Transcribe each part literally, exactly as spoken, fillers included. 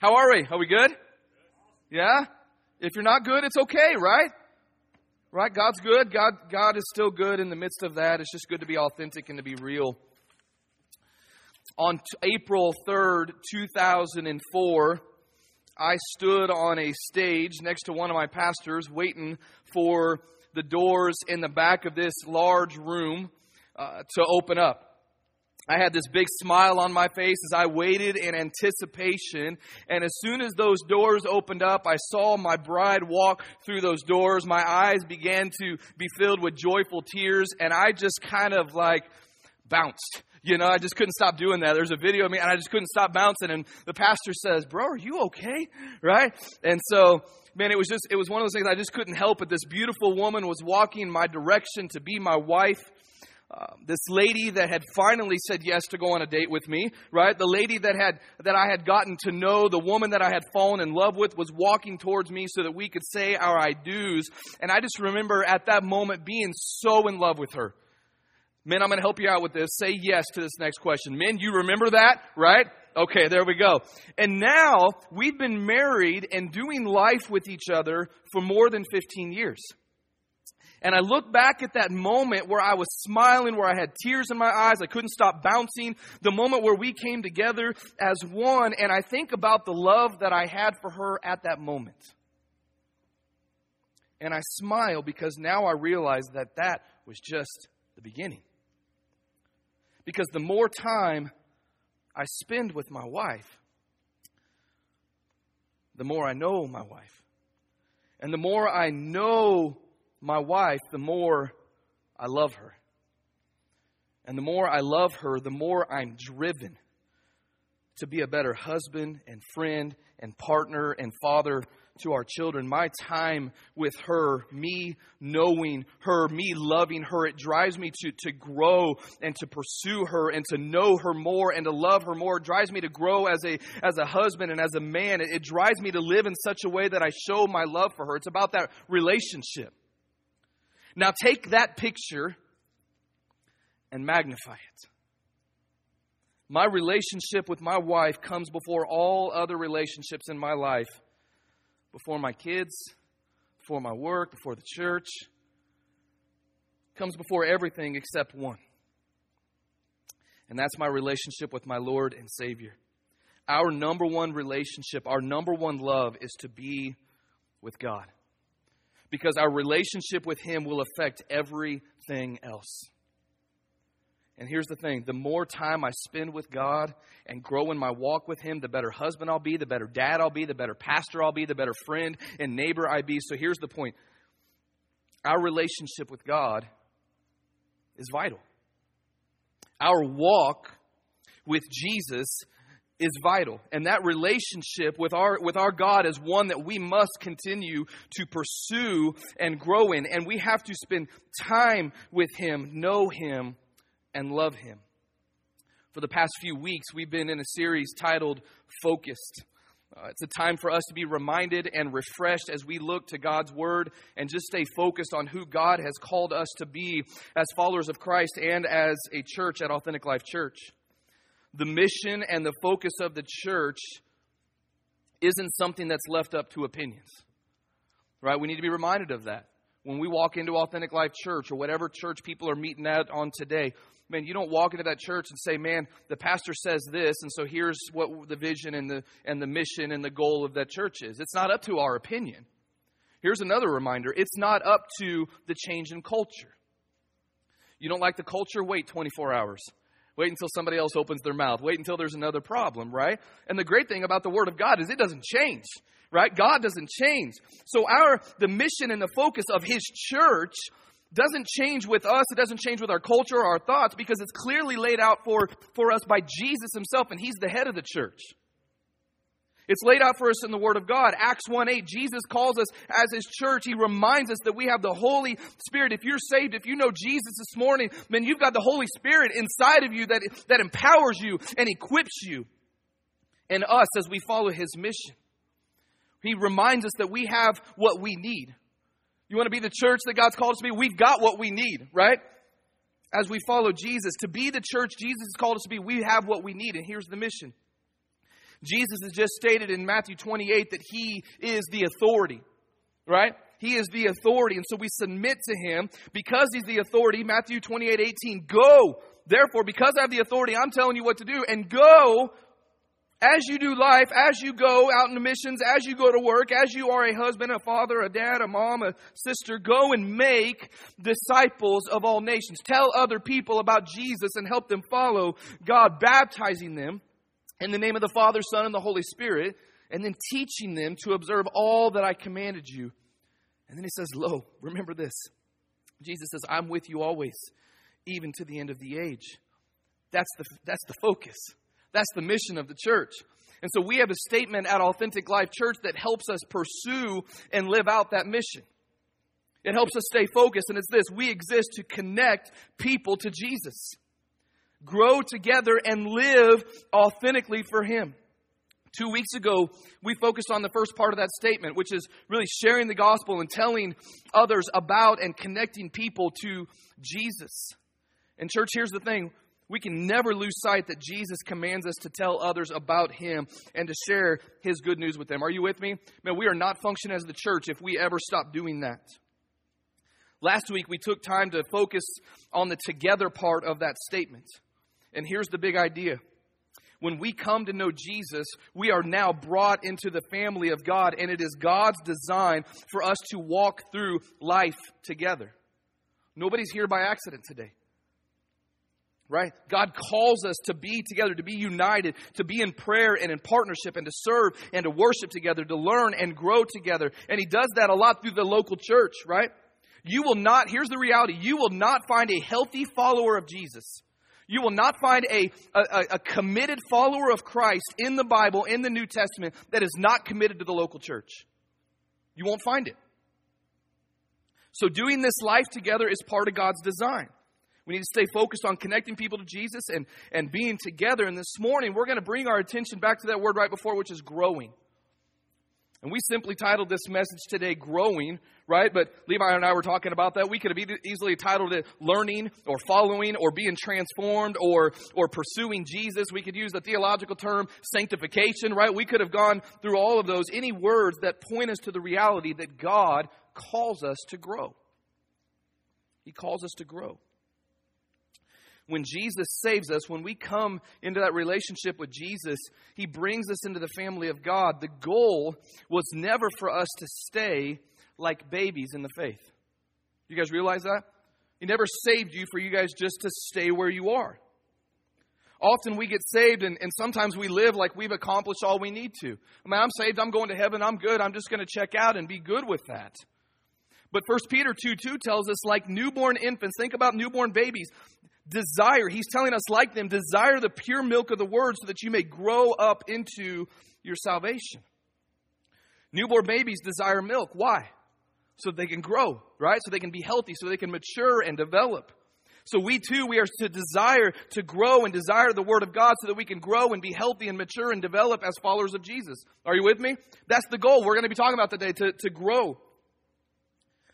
How are we? Are we good? Yeah? If you're not good, it's okay, right? Right? God's good. God, God is still good in the midst of that. It's just good to be authentic and to be real. On April third, two thousand four, I stood on a stage next to one of my pastors waiting for the doors in the back of this large room uh, to open up. I had this big smile on my face as I waited in anticipation. And as soon as those doors opened up, I saw my bride walk through those doors. My eyes began to be filled with joyful tears, and I just kind of like bounced. You know, I just couldn't stop doing that. There's a video of me, and I just couldn't stop bouncing. And the pastor says, "Bro, are you okay?" Right? And so, man, it was just, it was one of those things I just couldn't help it. This beautiful woman was walking my direction to be my wife. Uh, this lady that had finally said yes to go on a date with me, right? The lady that had that I had gotten to know, the woman that I had fallen in love with, was walking towards me so that we could say our I do's. And I just remember at that moment being so in love with her. Men, I'm going to help you out with this. Say yes to this next question. Men, you remember that, right? Okay, there we go. And now we've been married and doing life with each other for more than fifteen years. And I look back at that moment where I was smiling, where I had tears in my eyes, I couldn't stop bouncing, the moment where we came together as one, and I think about the love that I had for her at that moment. And I smile because now I realize that that was just the beginning. Because the more time I spend with my wife, the more I know my wife. And the more I know my wife, the more I love her. And the more I love her, the more I'm driven to be a better husband and friend and partner and father to our children. My time with her, me knowing her, me loving her, it drives me to, to grow and to pursue her and to know her more and to love her more. It drives me to grow as a as a husband and as a man. It, it drives me to live in such a way that I show my love for her. It's about that relationship. Now take that picture and magnify it. My relationship with my wife comes before all other relationships in my life. Before my kids, before my work, before the church. Comes before everything except one. And that's my relationship with my Lord and Savior. Our number one relationship, our number one love is to be with God. Because our relationship with Him will affect everything else. And here's the thing. The more time I spend with God and grow in my walk with Him, the better husband I'll be, the better dad I'll be, the better pastor I'll be, the better friend and neighbor I'll be. So here's the point. Our relationship with God is vital. Our walk with Jesus is vital. And that relationship with our with our God is one that we must continue to pursue and grow in. And we have to spend time with Him, know Him, and love Him. For the past few weeks, we've been in a series titled Focused. Uh, it's a time for us to be reminded and refreshed as we look to God's Word and just stay focused on who God has called us to be as followers of Christ and as a church at Authentic Life Church. The mission and the focus of the church isn't something that's left up to opinions, right? We need to be reminded of that. When we walk into Authentic Life Church or whatever church people are meeting at on today, man, you don't walk into that church and say, man, the pastor says this, and so here's what the vision and the and the mission and the goal of that church is. It's not up to our opinion. Here's another reminder. It's not up to the change in culture. You don't like the culture? Wait twenty-four hours. Wait until somebody else opens their mouth. Wait until there's another problem, right? And the great thing about the Word of God is it doesn't change, right? God doesn't change. So our the mission and the focus of His church doesn't change with us. It doesn't change with our culture or our thoughts because it's clearly laid out for, for us by Jesus Himself, and He's the head of the church. It's laid out for us in the Word of God. Acts one eight, Jesus calls us as His church. He reminds us that we have the Holy Spirit. If you're saved, if you know Jesus this morning, then you've got the Holy Spirit inside of you that, that empowers you and equips you and us as we follow His mission. He reminds us that we have what we need. You want to be the church that God's called us to be? We've got what we need, right? As we follow Jesus, to be the church Jesus has called us to be, we have what we need. And here's the mission. Jesus has just stated in Matthew twenty-eight that he is the authority, right? He is the authority. And so we submit to him because he's the authority. Matthew twenty-eight eighteen, go. Therefore, because I have the authority, I'm telling you what to do. And go as you do life, as you go out into missions, as you go to work, as you are a husband, a father, a dad, a mom, a sister, go and make disciples of all nations. Tell other people about Jesus and help them follow God, baptizing them in the name of the Father, Son, and the Holy Spirit, and then teaching them to observe all that I commanded you. And then he says, lo, remember this. Jesus says, I'm with you always, even to the end of the age. That's the, that's the focus. That's the mission of the church. And so we have a statement at Authentic Life Church that helps us pursue and live out that mission. It helps us stay focused. And it's this, we exist to connect people to Jesus. Grow together and live authentically for him. Two weeks ago, we focused on the first part of that statement, which is really sharing the gospel and telling others about and connecting people to Jesus. And church, here's the thing. We can never lose sight that Jesus commands us to tell others about him and to share his good news with them. Are you with me? Man, we are not functioning as the church if we ever stop doing that. Last week, we took time to focus on the together part of that statement. And here's the big idea. When we come to know Jesus, we are now brought into the family of God, and it is God's design for us to walk through life together. Nobody's here by accident today, right? God calls us to be together, to be united, to be in prayer and in partnership, and to serve and to worship together, to learn and grow together. And he does that a lot through the local church, right? You will not, here's the reality, you will not find a healthy follower of Jesus. You will not find a, a, a committed follower of Christ in the Bible, in the New Testament, that is not committed to the local church. You won't find it. So doing this life together is part of God's design. We need to stay focused on connecting people to Jesus and, and being together. And this morning, we're going to bring our attention back to that word right before, which is growing. And we simply titled this message today, Growing, right? But Levi and I were talking about that. We could have easily titled it Learning or Following or Being Transformed or or Pursuing Jesus. We could use the theological term Sanctification, right? We could have gone through all of those, any words that point us to the reality that God calls us to grow. He calls us to grow. When Jesus saves us, when we come into that relationship with Jesus, he brings us into the family of God. The goal was never for us to stay like babies in the faith. You guys realize that? He never saved you for you guys just to stay where you are. Often we get saved and, and sometimes we live like we've accomplished all we need to. I mean, I'm saved, I'm going to heaven, I'm good, I'm just going to check out and be good with that. But First Peter two two tells us, like newborn infants, think about newborn babies, desire, he's telling us like them, desire the pure milk of the word so that you may grow up into your salvation. Newborn babies desire milk. Why? So they can grow, right? So they can be healthy, so they can mature and develop. So we too, we are to desire to grow and desire the word of God so that we can grow and be healthy and mature and develop as followers of Jesus. Are you with me? That's the goal we're going to be talking about today, to, to grow.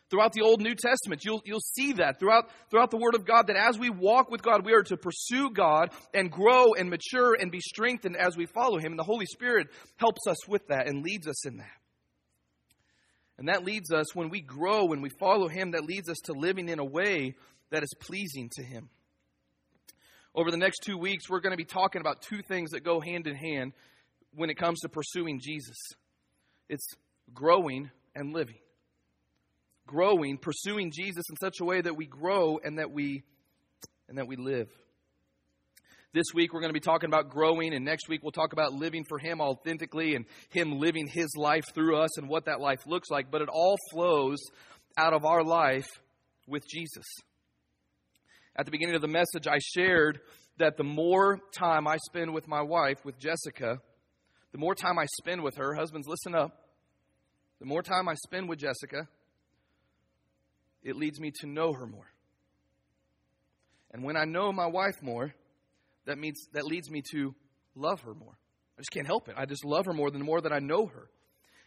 Throughout the Old New Testament, you'll, you'll see that throughout, throughout the Word of God, that as we walk with God, we are to pursue God and grow and mature and be strengthened as we follow him. And the Holy Spirit helps us with that and leads us in that. And that leads us, when we grow, when we follow him, that leads us to living in a way that is pleasing to him. Over the next two weeks, we're going to be talking about two things that go hand in hand when it comes to pursuing Jesus. It's growing and living. Growing, pursuing Jesus in such a way that we grow and that we and that we live. This week we're going to be talking about growing, and next week we'll talk about living for him authentically and him living his life through us and what that life looks like. But it all flows out of our life with Jesus. At the beginning of the message, I shared that the more time I spend with my wife, with Jessica, the more time I spend with her, husbands, listen up. The more time I spend with Jessica, it leads me to know her more. And when I know my wife more, that means that leads me to love her more. I just can't help it. I just love her more than the more that I know her.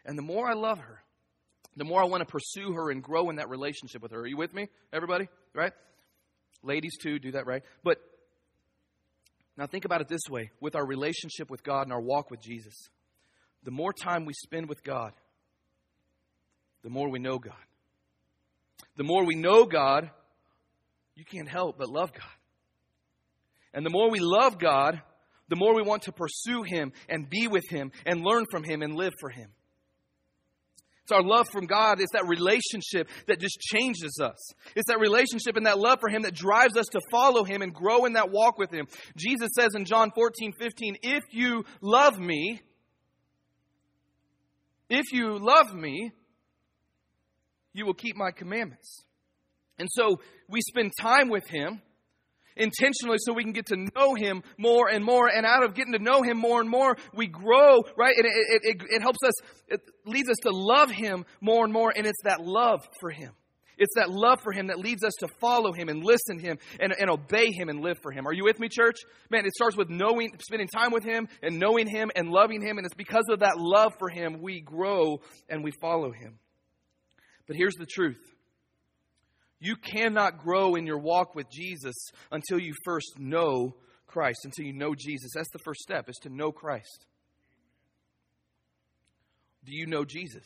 And the more I love her, the more I want to pursue her and grow in that relationship with her. Are you with me, everybody? Right? Ladies too, do that right. But Now think about it this way, with our relationship with God and our walk with Jesus. The more time we spend with God, the more we know God. The more we know God, you can't help but love God. And the more we love God, the more we want to pursue Him and be with Him and learn from Him and live for Him. It's our love from God. It's that relationship that just changes us. It's that relationship and that love for Him that drives us to follow Him and grow in that walk with Him. Jesus says in John fourteen fifteen, if you love me, if you love me, you will keep my commandments. And so we spend time with Him intentionally so we can get to know Him more and more. And out of getting to know Him more and more, we grow, right? And it, it, it helps us, it leads us to love Him more and more. And it's that love for Him. It's that love for Him that leads us to follow Him and listen to Him and, and obey Him and live for Him. Are you with me, church? Man, it starts with knowing, spending time with Him and knowing Him and loving Him. And it's because of that love for Him we grow and we follow Him. But here's the truth. You cannot grow in your walk with Jesus until you first know Christ, until you know Jesus. That's the first step, is to know Christ. Do you know Jesus?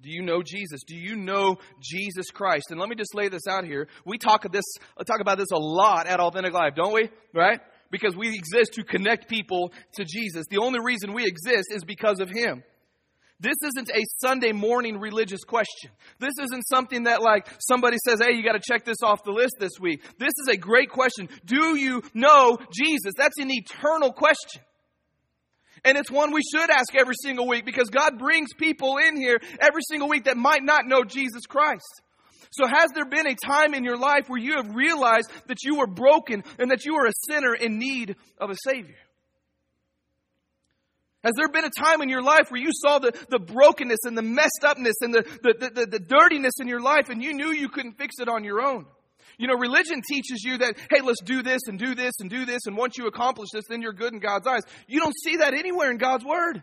Do you know Jesus? Do you know Jesus Christ? And let me just lay this out here. We talk of this, talk about this a lot at Authentic Life, don't we? Right? Because we exist to connect people to Jesus. The only reason we exist is because of Him. This isn't a Sunday morning religious question. This isn't something that like somebody says, hey, you got to check this off the list this week. This is a great question. Do you know Jesus? That's an eternal question. And it's one we should ask every single week because God brings people in here every single week that might not know Jesus Christ. So has there been a time in your life where you have realized that you were broken and that you were a sinner in need of a Savior? Has there been a time in your life where you saw the, the brokenness and the messed upness and the, the, the, the dirtiness in your life and you knew you couldn't fix it on your own? You know, religion teaches you that, hey, let's do this and do this and do this. And once you accomplish this, then you're good in God's eyes. You don't see that anywhere in God's Word.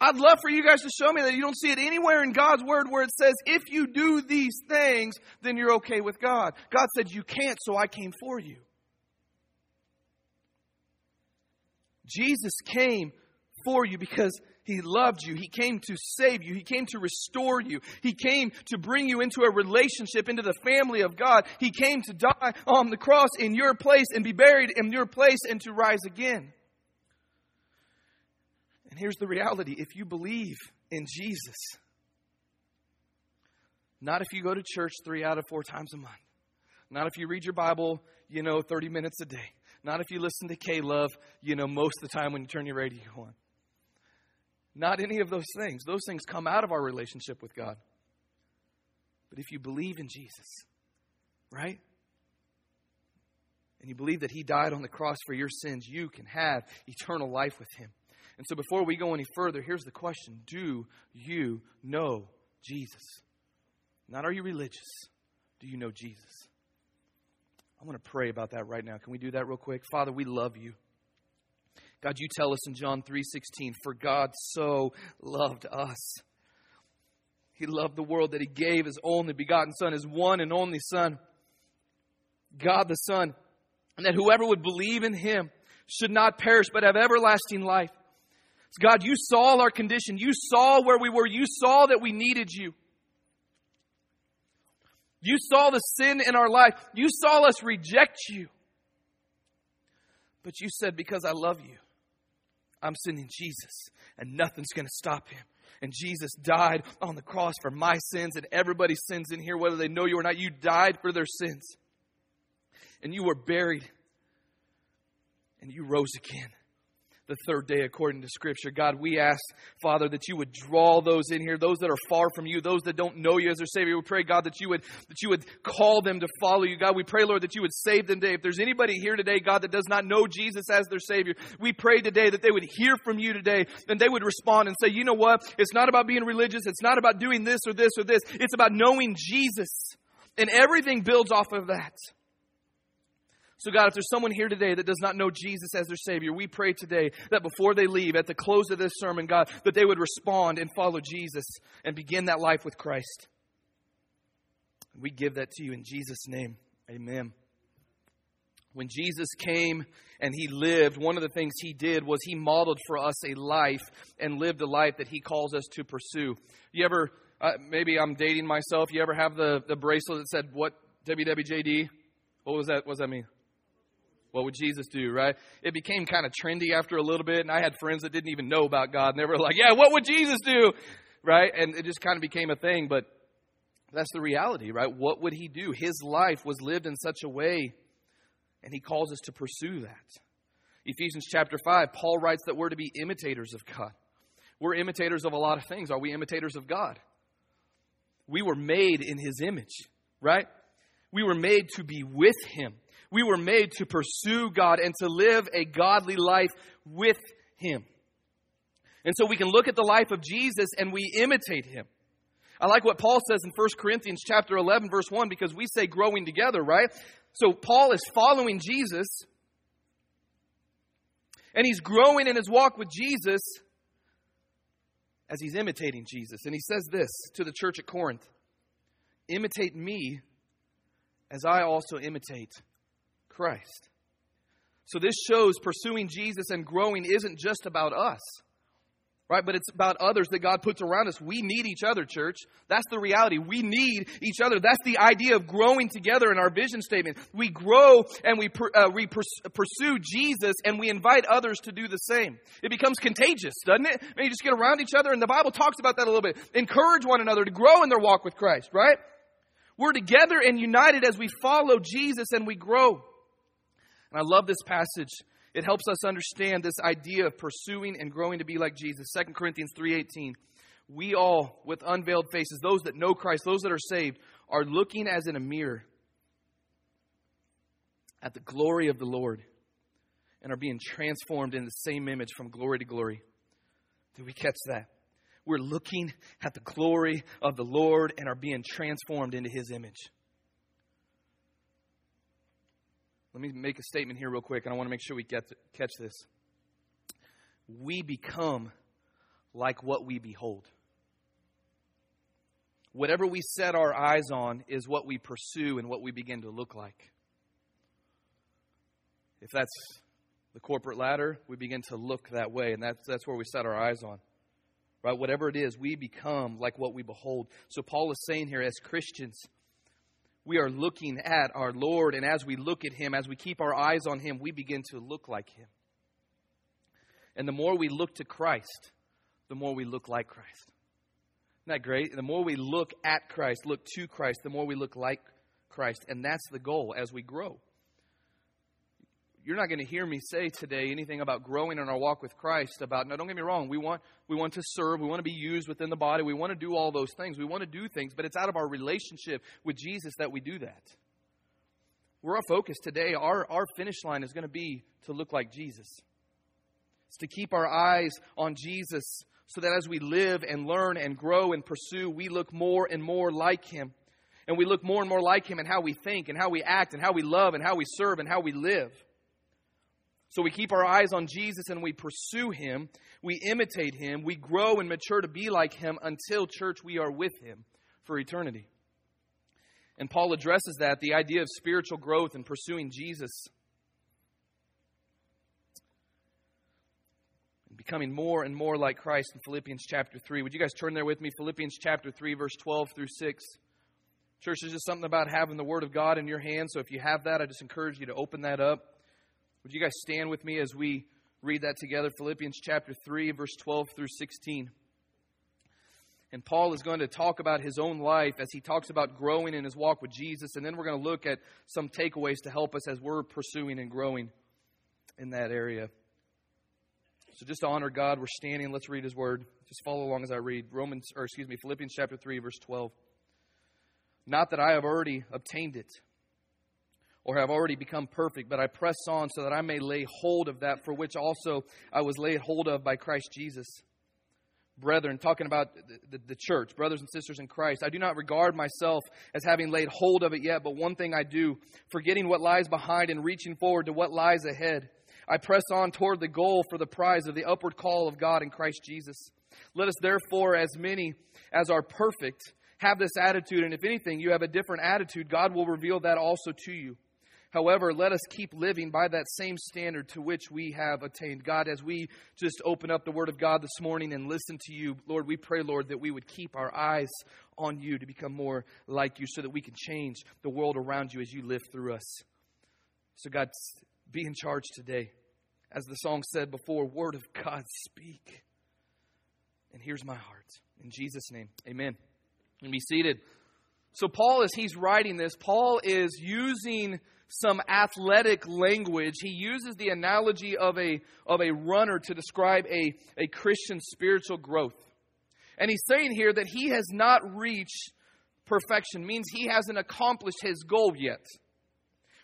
I'd love for you guys to show me that you don't see it anywhere in God's Word where it says, if you do these things, then you're okay with God. God said, you can't, so I came for you. Jesus came for you because He loved you. He came to save you. He came to restore you. He came to bring you into a relationship, into the family of God. He came to die on the cross in your place and be buried in your place and to rise again. And here's the reality. If you believe in Jesus, not if you go to church three out of four times a month, not if you read your Bible, you know, thirty minutes a day. Not if you listen to K-Love, you know, most of the time when you turn your radio on. Not any of those things. Those things come out of our relationship with God. But if you believe in Jesus, right? And you believe that He died on the cross for your sins, you can have eternal life with Him. And so before we go any further, here's the question. Do you know Jesus? Not are you religious? Do you know Jesus? I want to pray about that right now. Can we do that real quick? Father, we love You. God, You tell us in John three sixteen, for God so loved us. He loved the world that He gave His only begotten Son, His one and only Son, God the Son, and that whoever would believe in Him should not perish but have everlasting life. So God, You saw our condition. You saw where we were. You saw that we needed You. You saw the sin in our life. You saw us reject You. But You said, because I love you, I'm sending Jesus and nothing's going to stop Him. And Jesus died on the cross for my sins and everybody's sins in here, whether they know You or not. You died for their sins. And You were buried. And You rose again the third day, according to Scripture. God, we ask, Father, that You would draw those in here, those that are far from You, those that don't know You as their Savior. We pray, God, that you would that you would call them to follow You. God, we pray, Lord, that You would save them today. If there's anybody here today, God, that does not know Jesus as their Savior, we pray today that they would hear from You today and they would respond and say, you know what? It's not about being religious. It's not about doing this or this or this. It's about knowing Jesus. And everything builds off of that. So God, if there's someone here today that does not know Jesus as their Savior, we pray today that before they leave, at the close of this sermon, God, that they would respond and follow Jesus and begin that life with Christ. We give that to You in Jesus' name. Amen. When Jesus came and he lived, one of the things he did was he modeled for us a life and lived a life that he calls us to pursue. You ever, uh, maybe I'm dating myself, you ever have the, the bracelet that said, what, W W J D? What was that? What does that mean? What would Jesus do, right? It became kind of trendy after a little bit, and I had friends that didn't even know about God, and they were like, yeah, what would Jesus do, right? And it just kind of became a thing, but that's the reality, right? What would he do? His life was lived in such a way, and he calls us to pursue that. Ephesians chapter five, Paul writes that we're to be imitators of God. We're imitators of a lot of things. Are we imitators of God? We were made in his image, right? We were made to be with him. We were made to pursue God and to live a godly life with him. And so we can look at the life of Jesus and we imitate him. I like what Paul says in First Corinthians chapter eleven, verse one, because we say growing together, right? So Paul is following Jesus, and he's growing in his walk with Jesus as he's imitating Jesus. And he says this to the church at Corinth, imitate me as I also imitate Christ. So this shows pursuing Jesus and growing isn't just about us, right? But it's about others that God puts around us. We need each other, church. That's the reality. We need each other. That's the idea of growing together in our vision statement. We grow and we, uh, we pursue Jesus, and we invite others to do the same. It becomes contagious, doesn't it? I mean, you just get around each other, and the Bible talks about that a little bit. Encourage one another to grow in their walk with Christ, right? We're together and united as we follow Jesus and we grow. And I love this passage. It helps us understand this idea of pursuing and growing to be like Jesus. Second Corinthians three eighteen. We all, with unveiled faces, those that know Christ, those that are saved, are looking as in a mirror at the glory of the Lord and are being transformed in the same image from glory to glory. Did we catch that? We're looking at the glory of the Lord and are being transformed into his image. Let me make a statement here real quick, and I want to make sure we get to catch this. We become like what we behold. Whatever we set our eyes on is what we pursue and what we begin to look like. If that's the corporate ladder, we begin to look that way, and that's, that's where we set our eyes on. Right? Whatever it is, we become like what we behold. So Paul is saying here, as Christians, we are looking at our Lord, and as we look at him, as we keep our eyes on him, we begin to look like him. And the more we look to Christ, the more we look like Christ. Isn't that great? The more we look at Christ, look to Christ, the more we look like Christ. And that's the goal as we grow. You're not going to hear me say today anything about growing in our walk with Christ. About now, don't get me wrong. We want we want to serve. We want to be used within the body. We want to do all those things. We want to do things, but it's out of our relationship with Jesus that we do that. Where our focus today, our, our finish line is going to be to look like Jesus. It's to keep our eyes on Jesus so that as we live and learn and grow and pursue, we look more and more like him. And we look more and more like him in how we think and how we act and how we love and how we serve and how we live. So we keep our eyes on Jesus and we pursue him. We imitate him. We grow and mature to be like him until, church, we are with him for eternity. And Paul addresses that, the idea of spiritual growth and pursuing Jesus. And becoming more and more like Christ in Philippians chapter three. Would you guys turn there with me? Philippians chapter three, verse twelve through six. Church, there's just something about having the Word of God in your hand. So if you have that, I just encourage you to open that up. Would you guys stand with me as we read that together? Philippians chapter three, verse twelve through sixteen. And Paul is going to talk about his own life as he talks about growing in his walk with Jesus. And then we're going to look at some takeaways to help us as we're pursuing and growing in that area. So just to honor God, we're standing. Let's read his word. Just follow along as I read Romans, or excuse me, Philippians chapter three, verse twelve. Not that I have already obtained it, or have already become perfect, but I press on so that I may lay hold of that for which also I was laid hold of by Christ Jesus. Brethren, talking about the, the, the church, brothers and sisters in Christ, I do not regard myself as having laid hold of it yet, but one thing I do, forgetting what lies behind and reaching forward to what lies ahead, I press on toward the goal for the prize of the upward call of God in Christ Jesus. Let us therefore, as many as are perfect, have this attitude, and if anything, you have a different attitude, God will reveal that also to you. However, let us keep living by that same standard to which we have attained. God, as we just open up the Word of God this morning and listen to you, Lord, we pray, Lord, that we would keep our eyes on you to become more like you so that we can change the world around you as you live through us. So God, be in charge today. As the song said before, Word of God, speak. And here's my heart. In Jesus' name, amen. And be seated. So Paul, as he's writing this, Paul is using some athletic language. He uses the analogy of a, of a runner to describe a, a Christian spiritual growth. And he's saying here that he has not reached perfection, means he hasn't accomplished his goal yet,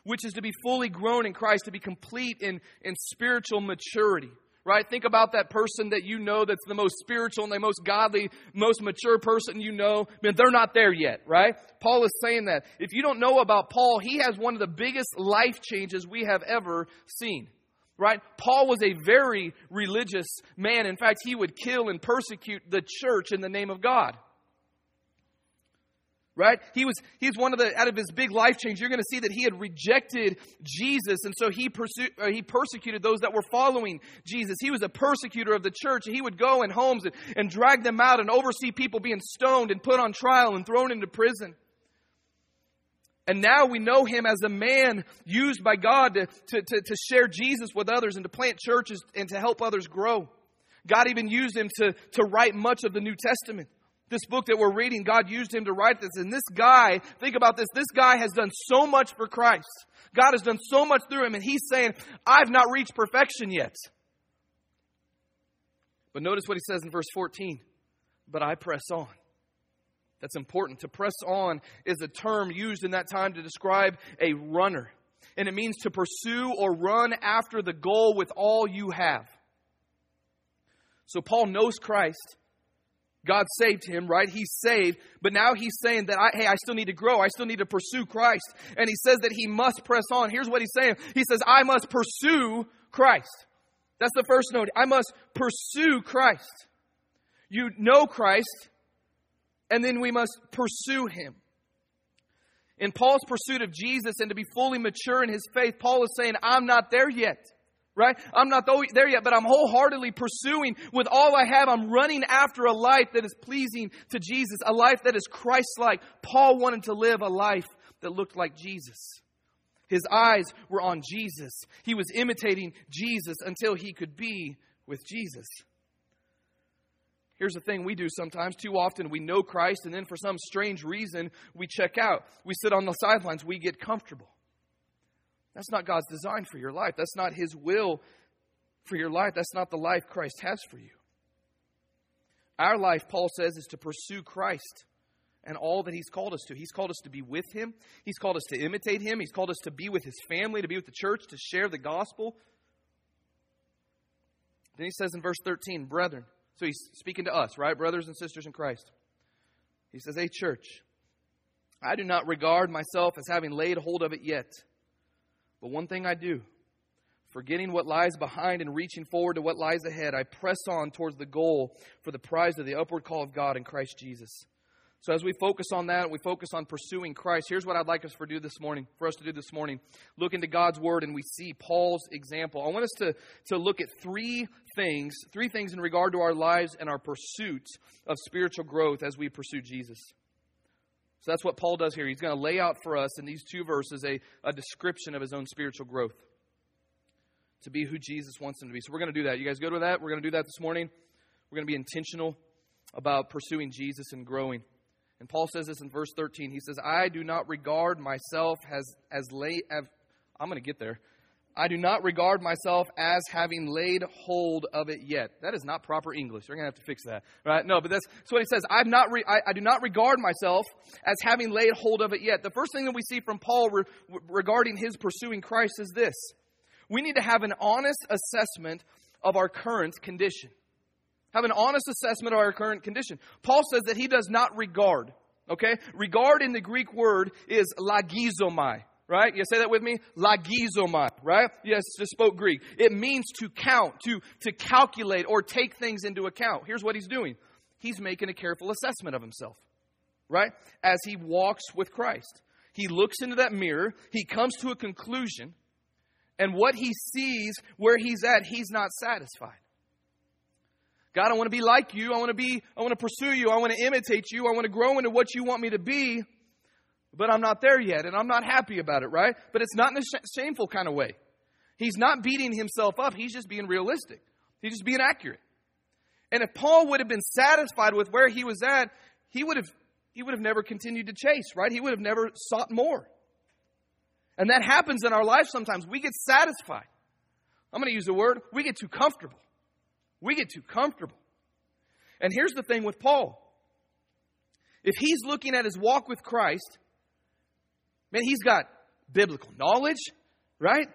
which is to be fully grown in Christ, to be complete in, in spiritual maturity. Right? Think about that person that you know that's the most spiritual and the most godly, most mature person you know. Man, they're not there yet, right? Paul is saying that. If you don't know about Paul, he has one of the biggest life changes we have ever seen. Right? Paul was a very religious man. In fact, he would kill and persecute the church in the name of God. Right? He was, he's one of the, out of his big life change, you're going to see that he had rejected Jesus. And so he pursued, uh, he persecuted those that were following Jesus. He was a persecutor of the church. He would go in homes and, and drag them out and oversee people being stoned and put on trial and thrown into prison. And now we know him as a man used by God to, to, to, to share Jesus with others and to plant churches and to help others grow. God even used him to, to write much of the New Testament. This book that we're reading, God used him to write this. And this guy, think about this, this guy has done so much for Christ. God has done so much through him. And he's saying, I've not reached perfection yet. But notice what he says in verse fourteen. But I press on. That's important. To press on is a term used in that time to describe a runner. And it means to pursue or run after the goal with all you have. So Paul knows Christ. God saved him, right? He's saved. But now he's saying that, I, hey, I still need to grow. I still need to pursue Christ. And he says that he must press on. Here's what he's saying. He says, I must pursue Christ. That's the first note. I must pursue Christ. You know Christ, and then we must pursue him. In Paul's pursuit of Jesus and to be fully mature in his faith, Paul is saying, I'm not there yet. Right? I'm not there yet, but I'm wholeheartedly pursuing with all I have. I'm running after a life that is pleasing to Jesus, a life that is Christ-like. Paul wanted to live a life that looked like Jesus. His eyes were on Jesus. He was imitating Jesus until he could be with Jesus. Here's the thing we do sometimes. Too often we know Christ, and then for some strange reason, we check out. We sit on the sidelines. We get comfortable. That's not God's design for your life. That's not His will for your life. That's not the life Christ has for you. Our life, Paul says, is to pursue Christ and all that He's called us to. He's called us to be with Him. He's called us to imitate Him. He's called us to be with His family, to be with the church, to share the gospel. Then he says in verse thirteen, brethren. So he's speaking to us, right? Brothers and sisters in Christ. He says, hey, church, I do not regard myself as having laid hold of it yet. But one thing I do, forgetting what lies behind and reaching forward to what lies ahead, I press on towards the goal for the prize of the upward call of God in Christ Jesus. So as we focus on that, we focus on pursuing Christ. Here's what I'd like us for do this morning, for us to do this morning. Look into God's Word and we see Paul's example. I want us to, to look at three things, three things in regard to our lives and our pursuit of spiritual growth as we pursue Jesus. So that's what Paul does here. He's going to lay out for us in these two verses a, a description of his own spiritual growth to be who Jesus wants him to be. So we're going to do that. You guys good with that? We're going to do that this morning. We're going to be intentional about pursuing Jesus and growing. And Paul says this in verse thirteen. He says, I do not regard myself as, as late as, I'm going to get there. I do not regard myself as having laid hold of it yet. That is not proper English. We're going to have to fix that, right? No, but that's, that's what he says. I've not re, I, I do not regard myself as having laid hold of it yet. The first thing that we see from Paul re, regarding his pursuing Christ is this. We need to have an honest assessment of our current condition. Have an honest assessment of our current condition. Paul says that he does not regard, okay? Regard in the Greek word is logizomai. Right? You say that with me? Logizomai, right? Yes, just spoke Greek. It means to count, to, to calculate or take things into account. Here's what he's doing. He's making a careful assessment of himself, right? As he walks with Christ. He looks into that mirror. He comes to a conclusion. And what he sees, where he's at, he's not satisfied. God, I want to be like you. I want to be, I want to pursue you. I want to imitate you. I want to grow into what you want me to be. But I'm not there yet, and I'm not happy about it, right? But it's not in a sh- shameful kind of way. He's not beating himself up. He's just being realistic. He's just being accurate. And if Paul would have been satisfied with where he was at, he would have he would have never continued to chase, right? He would have never sought more. And that happens in our life sometimes. We get satisfied. I'm going to use the word, we get too comfortable. We get too comfortable. And here's the thing with Paul. If he's looking at his walk with Christ, man, he's got biblical knowledge, right?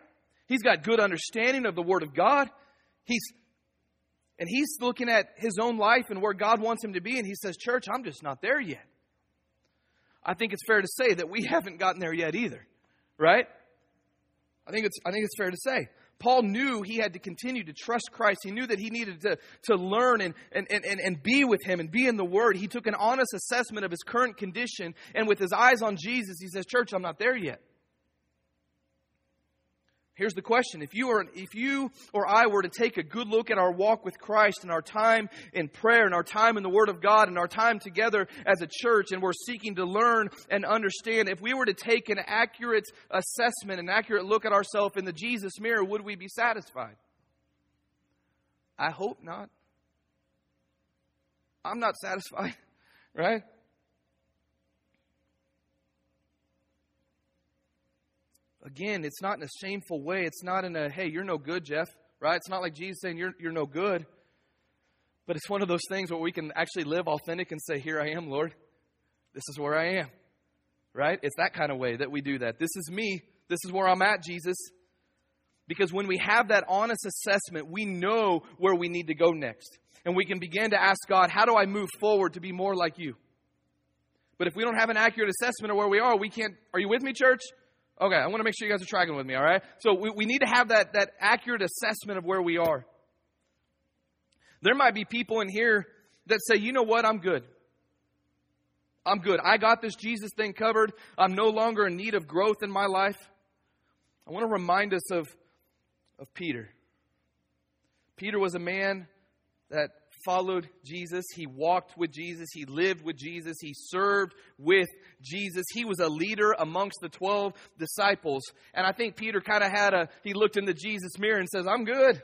He's got good understanding of the Word of God. He's and he's looking at his own life and where God wants him to be, and he says, church, I'm just not there yet. I think it's fair to say that we haven't gotten there yet either, right? I think it's I think it's fair to say. Paul knew he had to continue to trust Christ. He knew that he needed to, to learn and, and, and, and be with him and be in the Word. He took an honest assessment of his current condition. And with his eyes on Jesus, he says, church, I'm not there yet. Here's the question. If you, are, if you or I were to take a good look at our walk with Christ and our time in prayer and our time in the Word of God and our time together as a church, and we're seeking to learn and understand, if we were to take an accurate assessment, an accurate look at ourselves in the Jesus mirror, would we be satisfied? I hope not. I'm not satisfied, right? Again, it's not in a shameful way. It's not in a, hey, you're no good, Jeff, right? It's not like Jesus saying you're you're no good. But it's one of those things where we can actually live authentic and say, here I am, Lord. This is where I am, right? It's that kind of way that we do that. This is me. This is where I'm at, Jesus. Because when we have that honest assessment, we know where we need to go next. And we can begin to ask God, how do I move forward to be more like you? But if we don't have an accurate assessment of where we are, we can't. Are you with me, church? Okay, I want to make sure you guys are tracking with me, all right? So we, we need to have that, that accurate assessment of where we are. There might be people in here that say, you know what, I'm good. I'm good. I got this Jesus thing covered. I'm no longer in need of growth in my life. I want to remind us of, of Peter. Peter was a man that followed Jesus. He walked with Jesus. He lived with Jesus. He served with Jesus. He was a leader amongst the twelve disciples. And I think Peter kind of had a, he looked in the Jesus mirror and says, I'm good.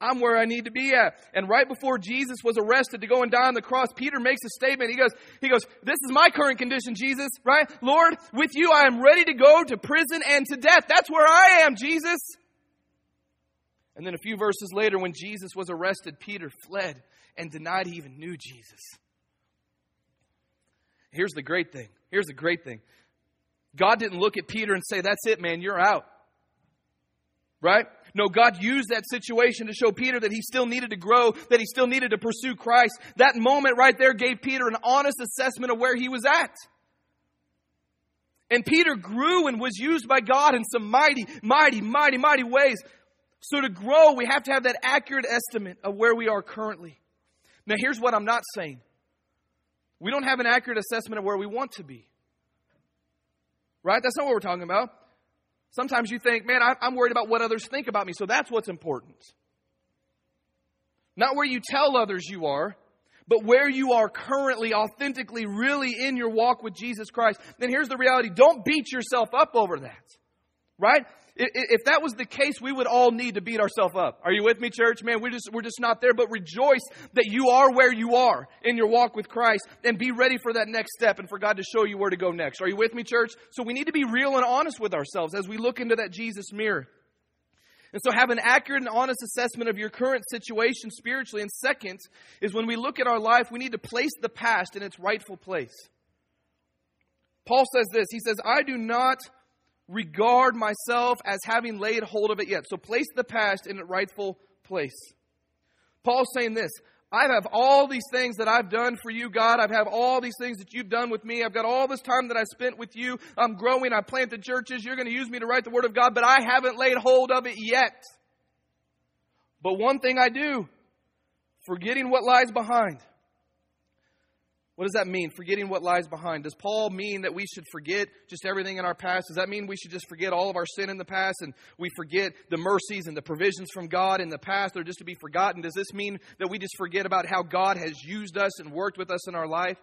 I'm where I need to be at. And right before Jesus was arrested to go and die on the cross, Peter makes a statement. He goes, he goes, this is my current condition, Jesus, right? Lord, with you, I am ready to go to prison and to death. That's where I am, Jesus. And then a few verses later, when Jesus was arrested, Peter fled and denied he even knew Jesus. Here's the great thing. Here's the great thing. God didn't look at Peter and say, that's it, man, you're out. Right? No, God used that situation to show Peter that he still needed to grow, that he still needed to pursue Christ. That moment right there gave Peter an honest assessment of where he was at. And Peter grew and was used by God in some mighty, mighty, mighty, mighty ways. So to grow, we have to have that accurate estimate of where we are currently. Now, here's what I'm not saying. We don't have an accurate assessment of where we want to be. Right? That's not what we're talking about. Sometimes you think, man, I'm worried about what others think about me, so that's what's important. Not where you tell others you are, but where you are currently, authentically, really in your walk with Jesus Christ. Then here's the reality. Don't beat yourself up over that. Right? If that was the case, we would all need to beat ourselves up. Are you with me, church? Man, we're just, we're just not there. But rejoice that you are where you are in your walk with Christ. And be ready for that next step and for God to show you where to go next. Are you with me, church? So we need to be real and honest with ourselves as we look into that Jesus mirror. And so have an accurate and honest assessment of your current situation spiritually. And second is when we look at our life, we need to place the past in its rightful place. Paul says this. He says, I do not regard myself as having laid hold of it yet. So place the past in its rightful place. Paul's saying this. I have all these things that I've done for you, God. I have all these things that you've done with me. I've got all this time that I spent with you. I'm growing. I planted churches. You're going to use me to write the Word of God. But I haven't laid hold of it yet. But one thing I do, forgetting what lies behind What does that mean? Forgetting what lies behind. Does Paul mean that we should forget just everything in our past? Does that mean we should just forget all of our sin in the past and we forget the mercies and the provisions from God in the past that are just to be forgotten? Does this mean that we just forget about how God has used us and worked with us in our life?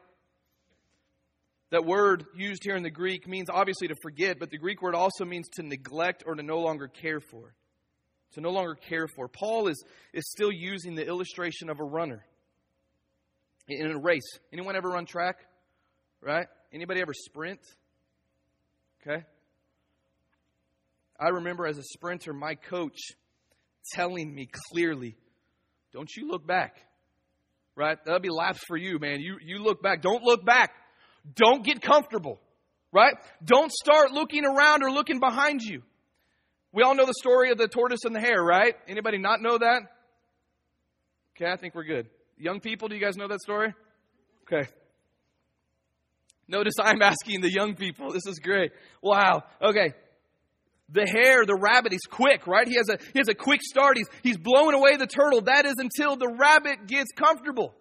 That word used here in the Greek means obviously to forget, but the Greek word also means to neglect or to no longer care for. To no longer care for. Paul is, is still using the illustration of a runner. In a race. Anyone ever run track? Right? Anybody ever sprint? Okay. I remember as a sprinter, my coach telling me clearly, don't you look back. Right? That'll be laps for you, man. You, you look back. Don't look back. Don't get comfortable. Right? Don't start looking around or looking behind you. We all know the story of the tortoise and the hare, right? Anybody not know that? Okay, I think we're good. Young people, do you guys know that story? Okay. Notice I'm asking the young people. This is great. Wow. Okay. The hare, the rabbit, he's quick, right? He has a he has a quick start. He's, he's blowing away the turtle. That is until the rabbit gets comfortable.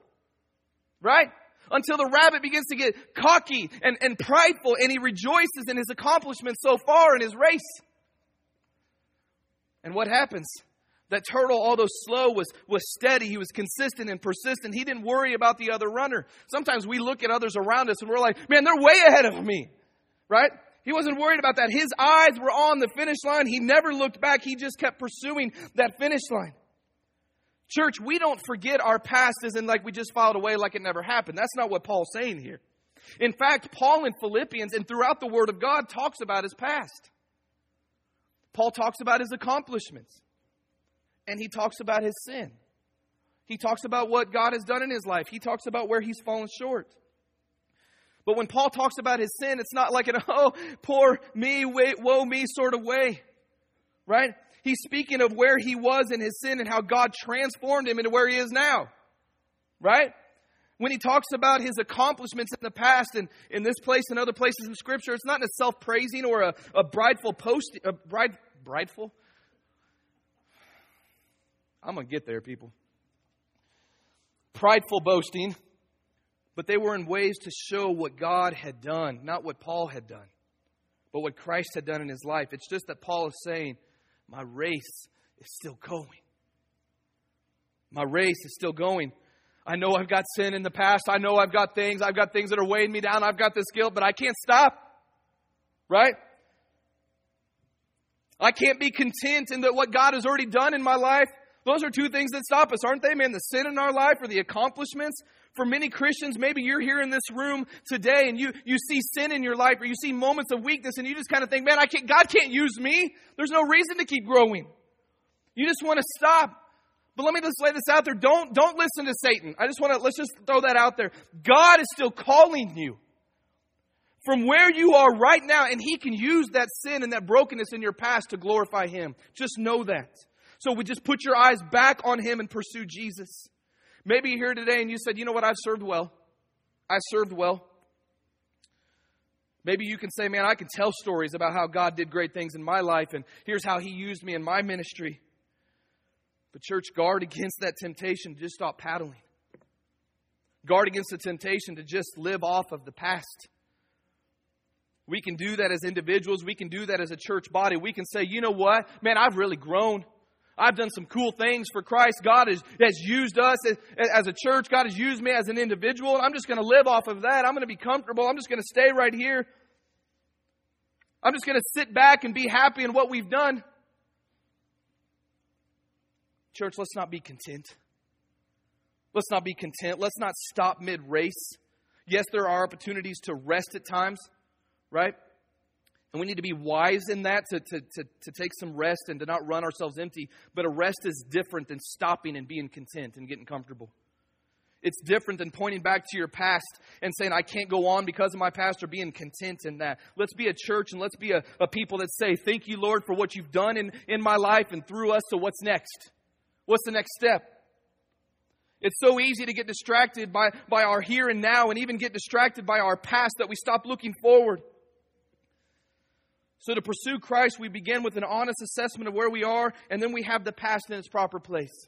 Right? Until the rabbit begins to get cocky and, and prideful, and he rejoices in his accomplishments so far in his race. And what happens? That turtle, although slow, was, was steady. He was consistent and persistent. He didn't worry about the other runner. Sometimes we look at others around us and we're like, man, they're way ahead of me, right? He wasn't worried about that. His eyes were on the finish line. He never looked back. He just kept pursuing that finish line. Church, we don't forget our past as in like we just filed away like it never happened. That's not what Paul's saying here. In fact, Paul in Philippians and throughout the Word of God talks about his past. Paul talks about his accomplishments. And he talks about his sin. He talks about what God has done in his life. He talks about where he's fallen short. But when Paul talks about his sin, it's not like an, oh, poor me, wait, woe me sort of way. Right? He's speaking of where he was in his sin and how God transformed him into where he is now. Right? When he talks about his accomplishments in the past and in this place and other places in Scripture, it's not a self-praising or a, a prideful post, a bride, prideful? I'm going to get there, people. Prideful boasting. But they were in ways to show what God had done. Not what Paul had done. But what Christ had done in his life. It's just that Paul is saying, my race is still going. My race is still going. I know I've got sin in the past. I know I've got things. I've got things that are weighing me down. I've got this guilt. But I can't stop. Right? I can't be content in that what God has already done in my life. Those are two things that stop us, aren't they, man? The sin in our life or the accomplishments. For many Christians, maybe you're here in this room today and you, you see sin in your life or you see moments of weakness and you just kind of think, man, I can't, God can't use me. There's no reason to keep growing. You just want to stop. But let me just lay this out there. Don't, don't listen to Satan. I just want to, let's just throw that out there. God is still calling you from where you are right now, and He can use that sin and that brokenness in your past to glorify Him. Just know that. So we just put your eyes back on Him and pursue Jesus. Maybe you're here today and you said, you know what, I've served well. I served well. Maybe you can say, man, I can tell stories about how God did great things in my life and here's how He used me in my ministry. But church, guard against that temptation to just stop paddling. Guard against the temptation to just live off of the past. We can do that as individuals. We can do that as a church body. We can say, you know what, man, I've really grown. I've done some cool things for Christ. God has, has used us as, as a church. God has used me as an individual. I'm just going to live off of that. I'm going to be comfortable. I'm just going to stay right here. I'm just going to sit back and be happy in what we've done. Church, let's not be content. Let's not be content. Let's not stop mid-race. Yes, there are opportunities to rest at times, right? And we need to be wise in that to, to, to, to take some rest and to not run ourselves empty. But a rest is different than stopping and being content and getting comfortable. It's different than pointing back to your past and saying, I can't go on because of my past, or being content in that. Let's be a church and let's be a, a people that say, thank you, Lord, for what you've done in, in my life and through us. So what's next? What's the next step? It's so easy to get distracted by, by our here and now, and even get distracted by our past, that we stop looking forward. So to pursue Christ, we begin with an honest assessment of where we are, and then we have the past in its proper place.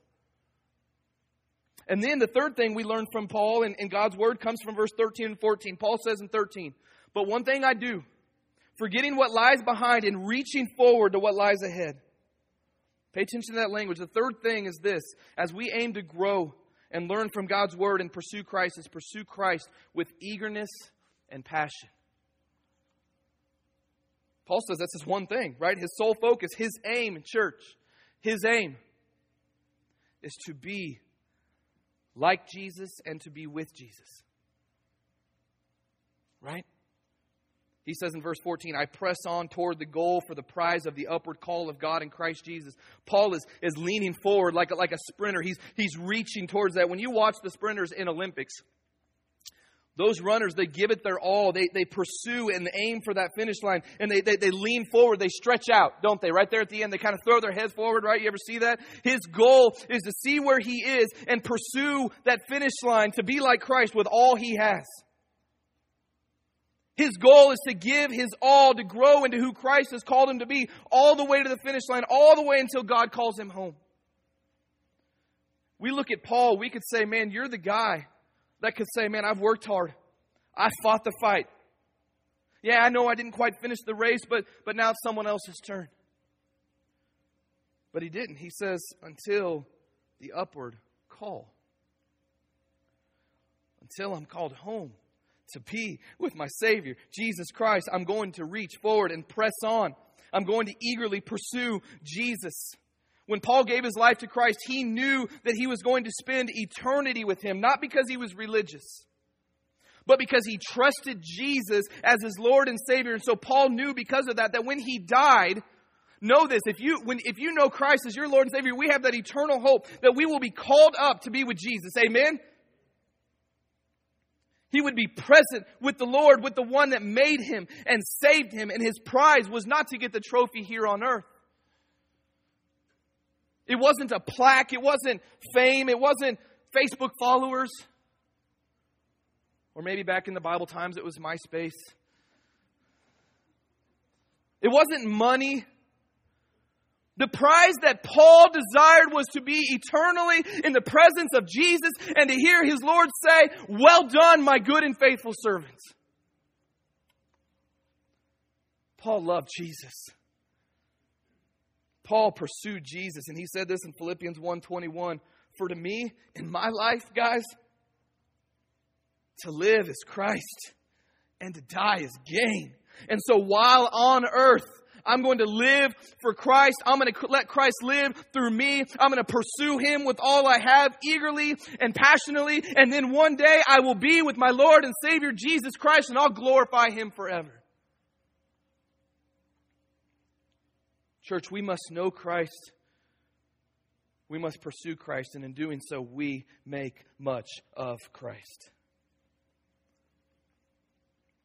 And then the third thing we learn from Paul and, and God's word comes from verse thirteen and fourteen. Paul says in thirteen, "But one thing I do, forgetting what lies behind and reaching forward to what lies ahead." Pay attention to that language. The third thing is this. As we aim to grow and learn from God's word and pursue Christ, is pursue Christ with eagerness and passion. Paul says that's his one thing, right? His sole focus, his aim in church, his aim is to be like Jesus and to be with Jesus. Right? He says in verse fourteen, "I press on toward the goal for the prize of the upward call of God in Christ Jesus." Paul is, is leaning forward like a, like a sprinter. He's, he's reaching towards that. When you watch the sprinters in Olympics, those runners, they give it their all. They, they pursue and aim for that finish line. And they, they, they lean forward. They stretch out, don't they? Right there at the end, they kind of throw their heads forward, right? You ever see that? His goal is to see where he is and pursue that finish line, to be like Christ with all he has. His goal is to give his all, to grow into who Christ has called him to be, all the way to the finish line, all the way until God calls him home. We look at Paul, we could say, man, you're the guy that could say, man, I've worked hard. I fought the fight. Yeah, I know I didn't quite finish the race, but, but now it's someone else's turn. But he didn't. He says, until the upward call. Until I'm called home to be with my Savior, Jesus Christ, I'm going to reach forward and press on. I'm going to eagerly pursue Jesus. When Paul gave his life to Christ, he knew that he was going to spend eternity with him, not because he was religious, but because he trusted Jesus as his Lord and Savior. And so Paul knew because of that, that when he died, know this, if you when if you know Christ as your Lord and Savior, we have that eternal hope that we will be called up to be with Jesus. Amen? He would be present with the Lord, with the one that made him and saved him. And his prize was not to get the trophy here on earth. It wasn't a plaque. It wasn't fame. It wasn't Facebook followers. Or maybe back in the Bible times, it was MySpace. It wasn't money. The prize that Paul desired was to be eternally in the presence of Jesus and to hear his Lord say, "Well done, my good and faithful servant." Paul loved Jesus. Paul pursued Jesus, and he said this in Philippians one twenty-one, "For to me, in my life, guys, to live is Christ, and to die is gain." And so while on earth, I'm going to live for Christ. I'm going to let Christ live through me. I'm going to pursue him with all I have, eagerly and passionately. And then one day I will be with my Lord and Savior, Jesus Christ, and I'll glorify him forever. Church, we must know Christ. We must pursue Christ. And in doing so, we make much of Christ.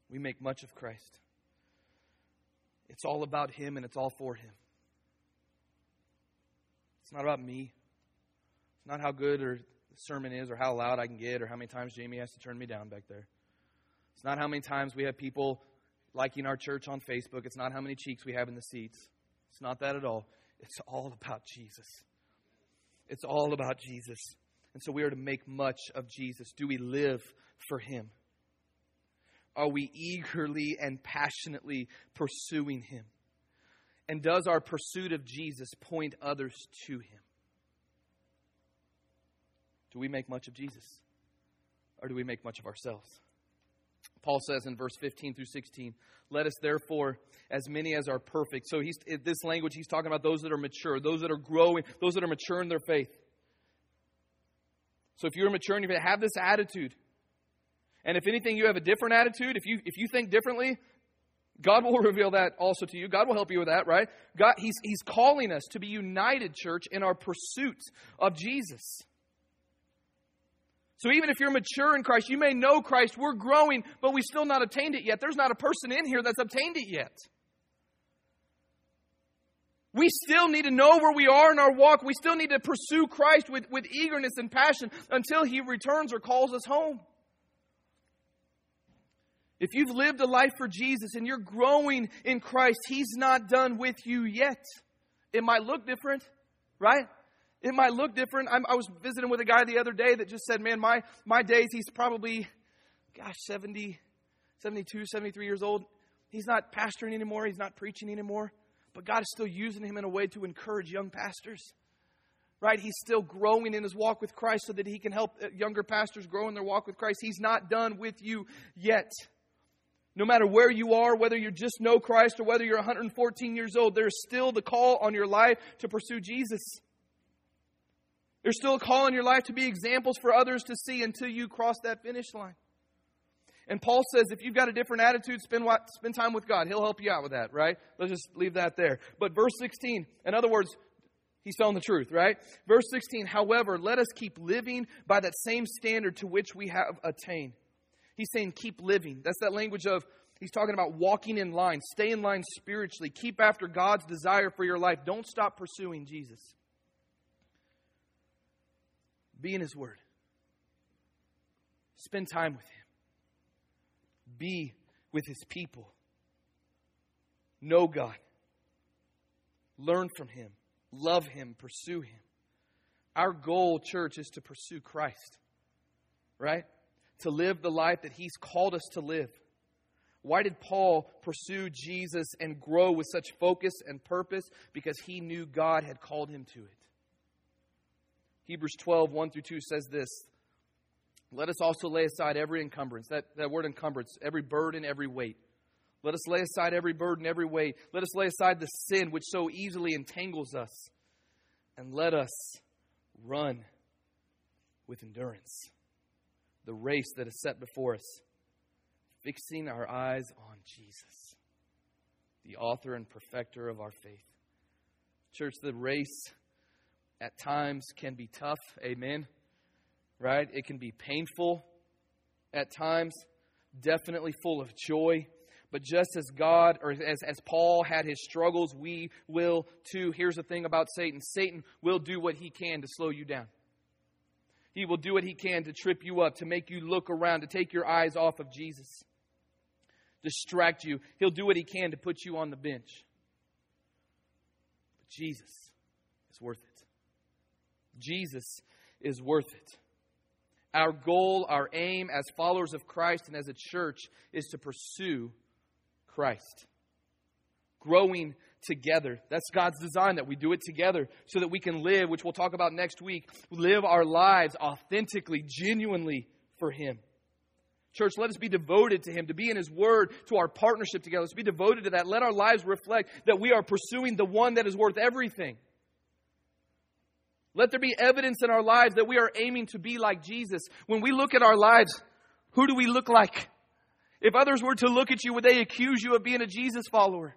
We make much of Christ. It's all about him and it's all for him. It's not about me. It's not how good or the sermon is or how loud I can get or how many times Jamie has to turn me down back there. It's not how many times we have people liking our church on Facebook. It's not how many cheeks we have in the seats. It's not that at all. It's all about Jesus. It's all about Jesus. And so we are to make much of Jesus. Do we live for him? Are we eagerly and passionately pursuing him? And does our pursuit of Jesus point others to him? Do we make much of Jesus? Or do we make much of ourselves? Paul says in verse fifteen through sixteen, "Let us therefore, as many as are perfect." So he's this language, he's talking about those that are mature, those that are growing, those that are mature in their faith. So if you're mature in your faith, have this attitude. And if anything, you have a different attitude. If you if you think differently, God will reveal that also to you. God will help you with that, right? God, he's, he's calling us to be united, church, in our pursuit of Jesus. So even if you're mature in Christ, you may know Christ. We're growing, but we've still not obtained it yet. There's not a person in here that's obtained it yet. We still need to know where we are in our walk. We still need to pursue Christ with, with eagerness and passion until he returns or calls us home. If you've lived a life for Jesus and you're growing in Christ, he's not done with you yet. It might look different, right? It might look different. I'm, I was visiting with a guy the other day that just said, man, my, my days, he's probably, gosh, seventy, seventy-two, seventy-three years old. He's not pastoring anymore. He's not preaching anymore. But God is still using him in a way to encourage young pastors, right? He's still growing in his walk with Christ so that he can help younger pastors grow in their walk with Christ. He's not done with you yet. No matter where you are, whether you just know Christ or whether you're one hundred fourteen years old, there's still the call on your life to pursue Jesus. There's still a call on your life to be examples for others to see until you cross that finish line. And Paul says, if you've got a different attitude, spend spend time with God. He'll help you out with that, right? Let's just leave that there. But verse sixteen, in other words, he's telling the truth, right? Verse sixteen, however, let us keep living by that same standard to which we have attained. He's saying keep living. That's that language of, he's talking about walking in line. Stay in line spiritually. Keep after God's desire for your life. Don't stop pursuing Jesus. Be in His Word. Spend time with Him. Be with His people. Know God. Learn from Him. Love Him. Pursue Him. Our goal, church, is to pursue Christ. Right? To live the life that He's called us to live. Why did Paul pursue Jesus and grow with such focus and purpose? Because he knew God had called him to it. Hebrews twelve, one through two says this. Let us also lay aside every encumbrance. That, that word encumbrance, every burden, every weight. Let us lay aside every burden, every weight. Let us lay aside the sin which so easily entangles us. And let us run with endurance the race that is set before us, fixing our eyes on Jesus, the author and perfecter of our faith. Church, the race at times can be tough. Amen. Right? It can be painful at times, definitely full of joy. But just as God, or as, as Paul had his struggles, we will too. Here's the thing about Satan. Satan will do what he can to slow you down. He will do what he can to trip you up, to make you look around, to take your eyes off of Jesus, distract you. He'll do what he can to put you on the bench. But Jesus is worth it. Jesus is worth it. Our goal, our aim as followers of Christ and as a church is to pursue Christ. Growing together. That's God's design, that we do it together so that we can live, which we'll talk about next week, live our lives authentically, genuinely for Him. Church, let us be devoted to Him, to be in His Word, to our partnership together. Let's be devoted to that. Let our lives reflect that we are pursuing the one that is worth everything. Let there be evidence in our lives that we are aiming to be like Jesus. When we look at our lives, who do we look like? If others were to look at you, would they accuse you of being a Jesus follower?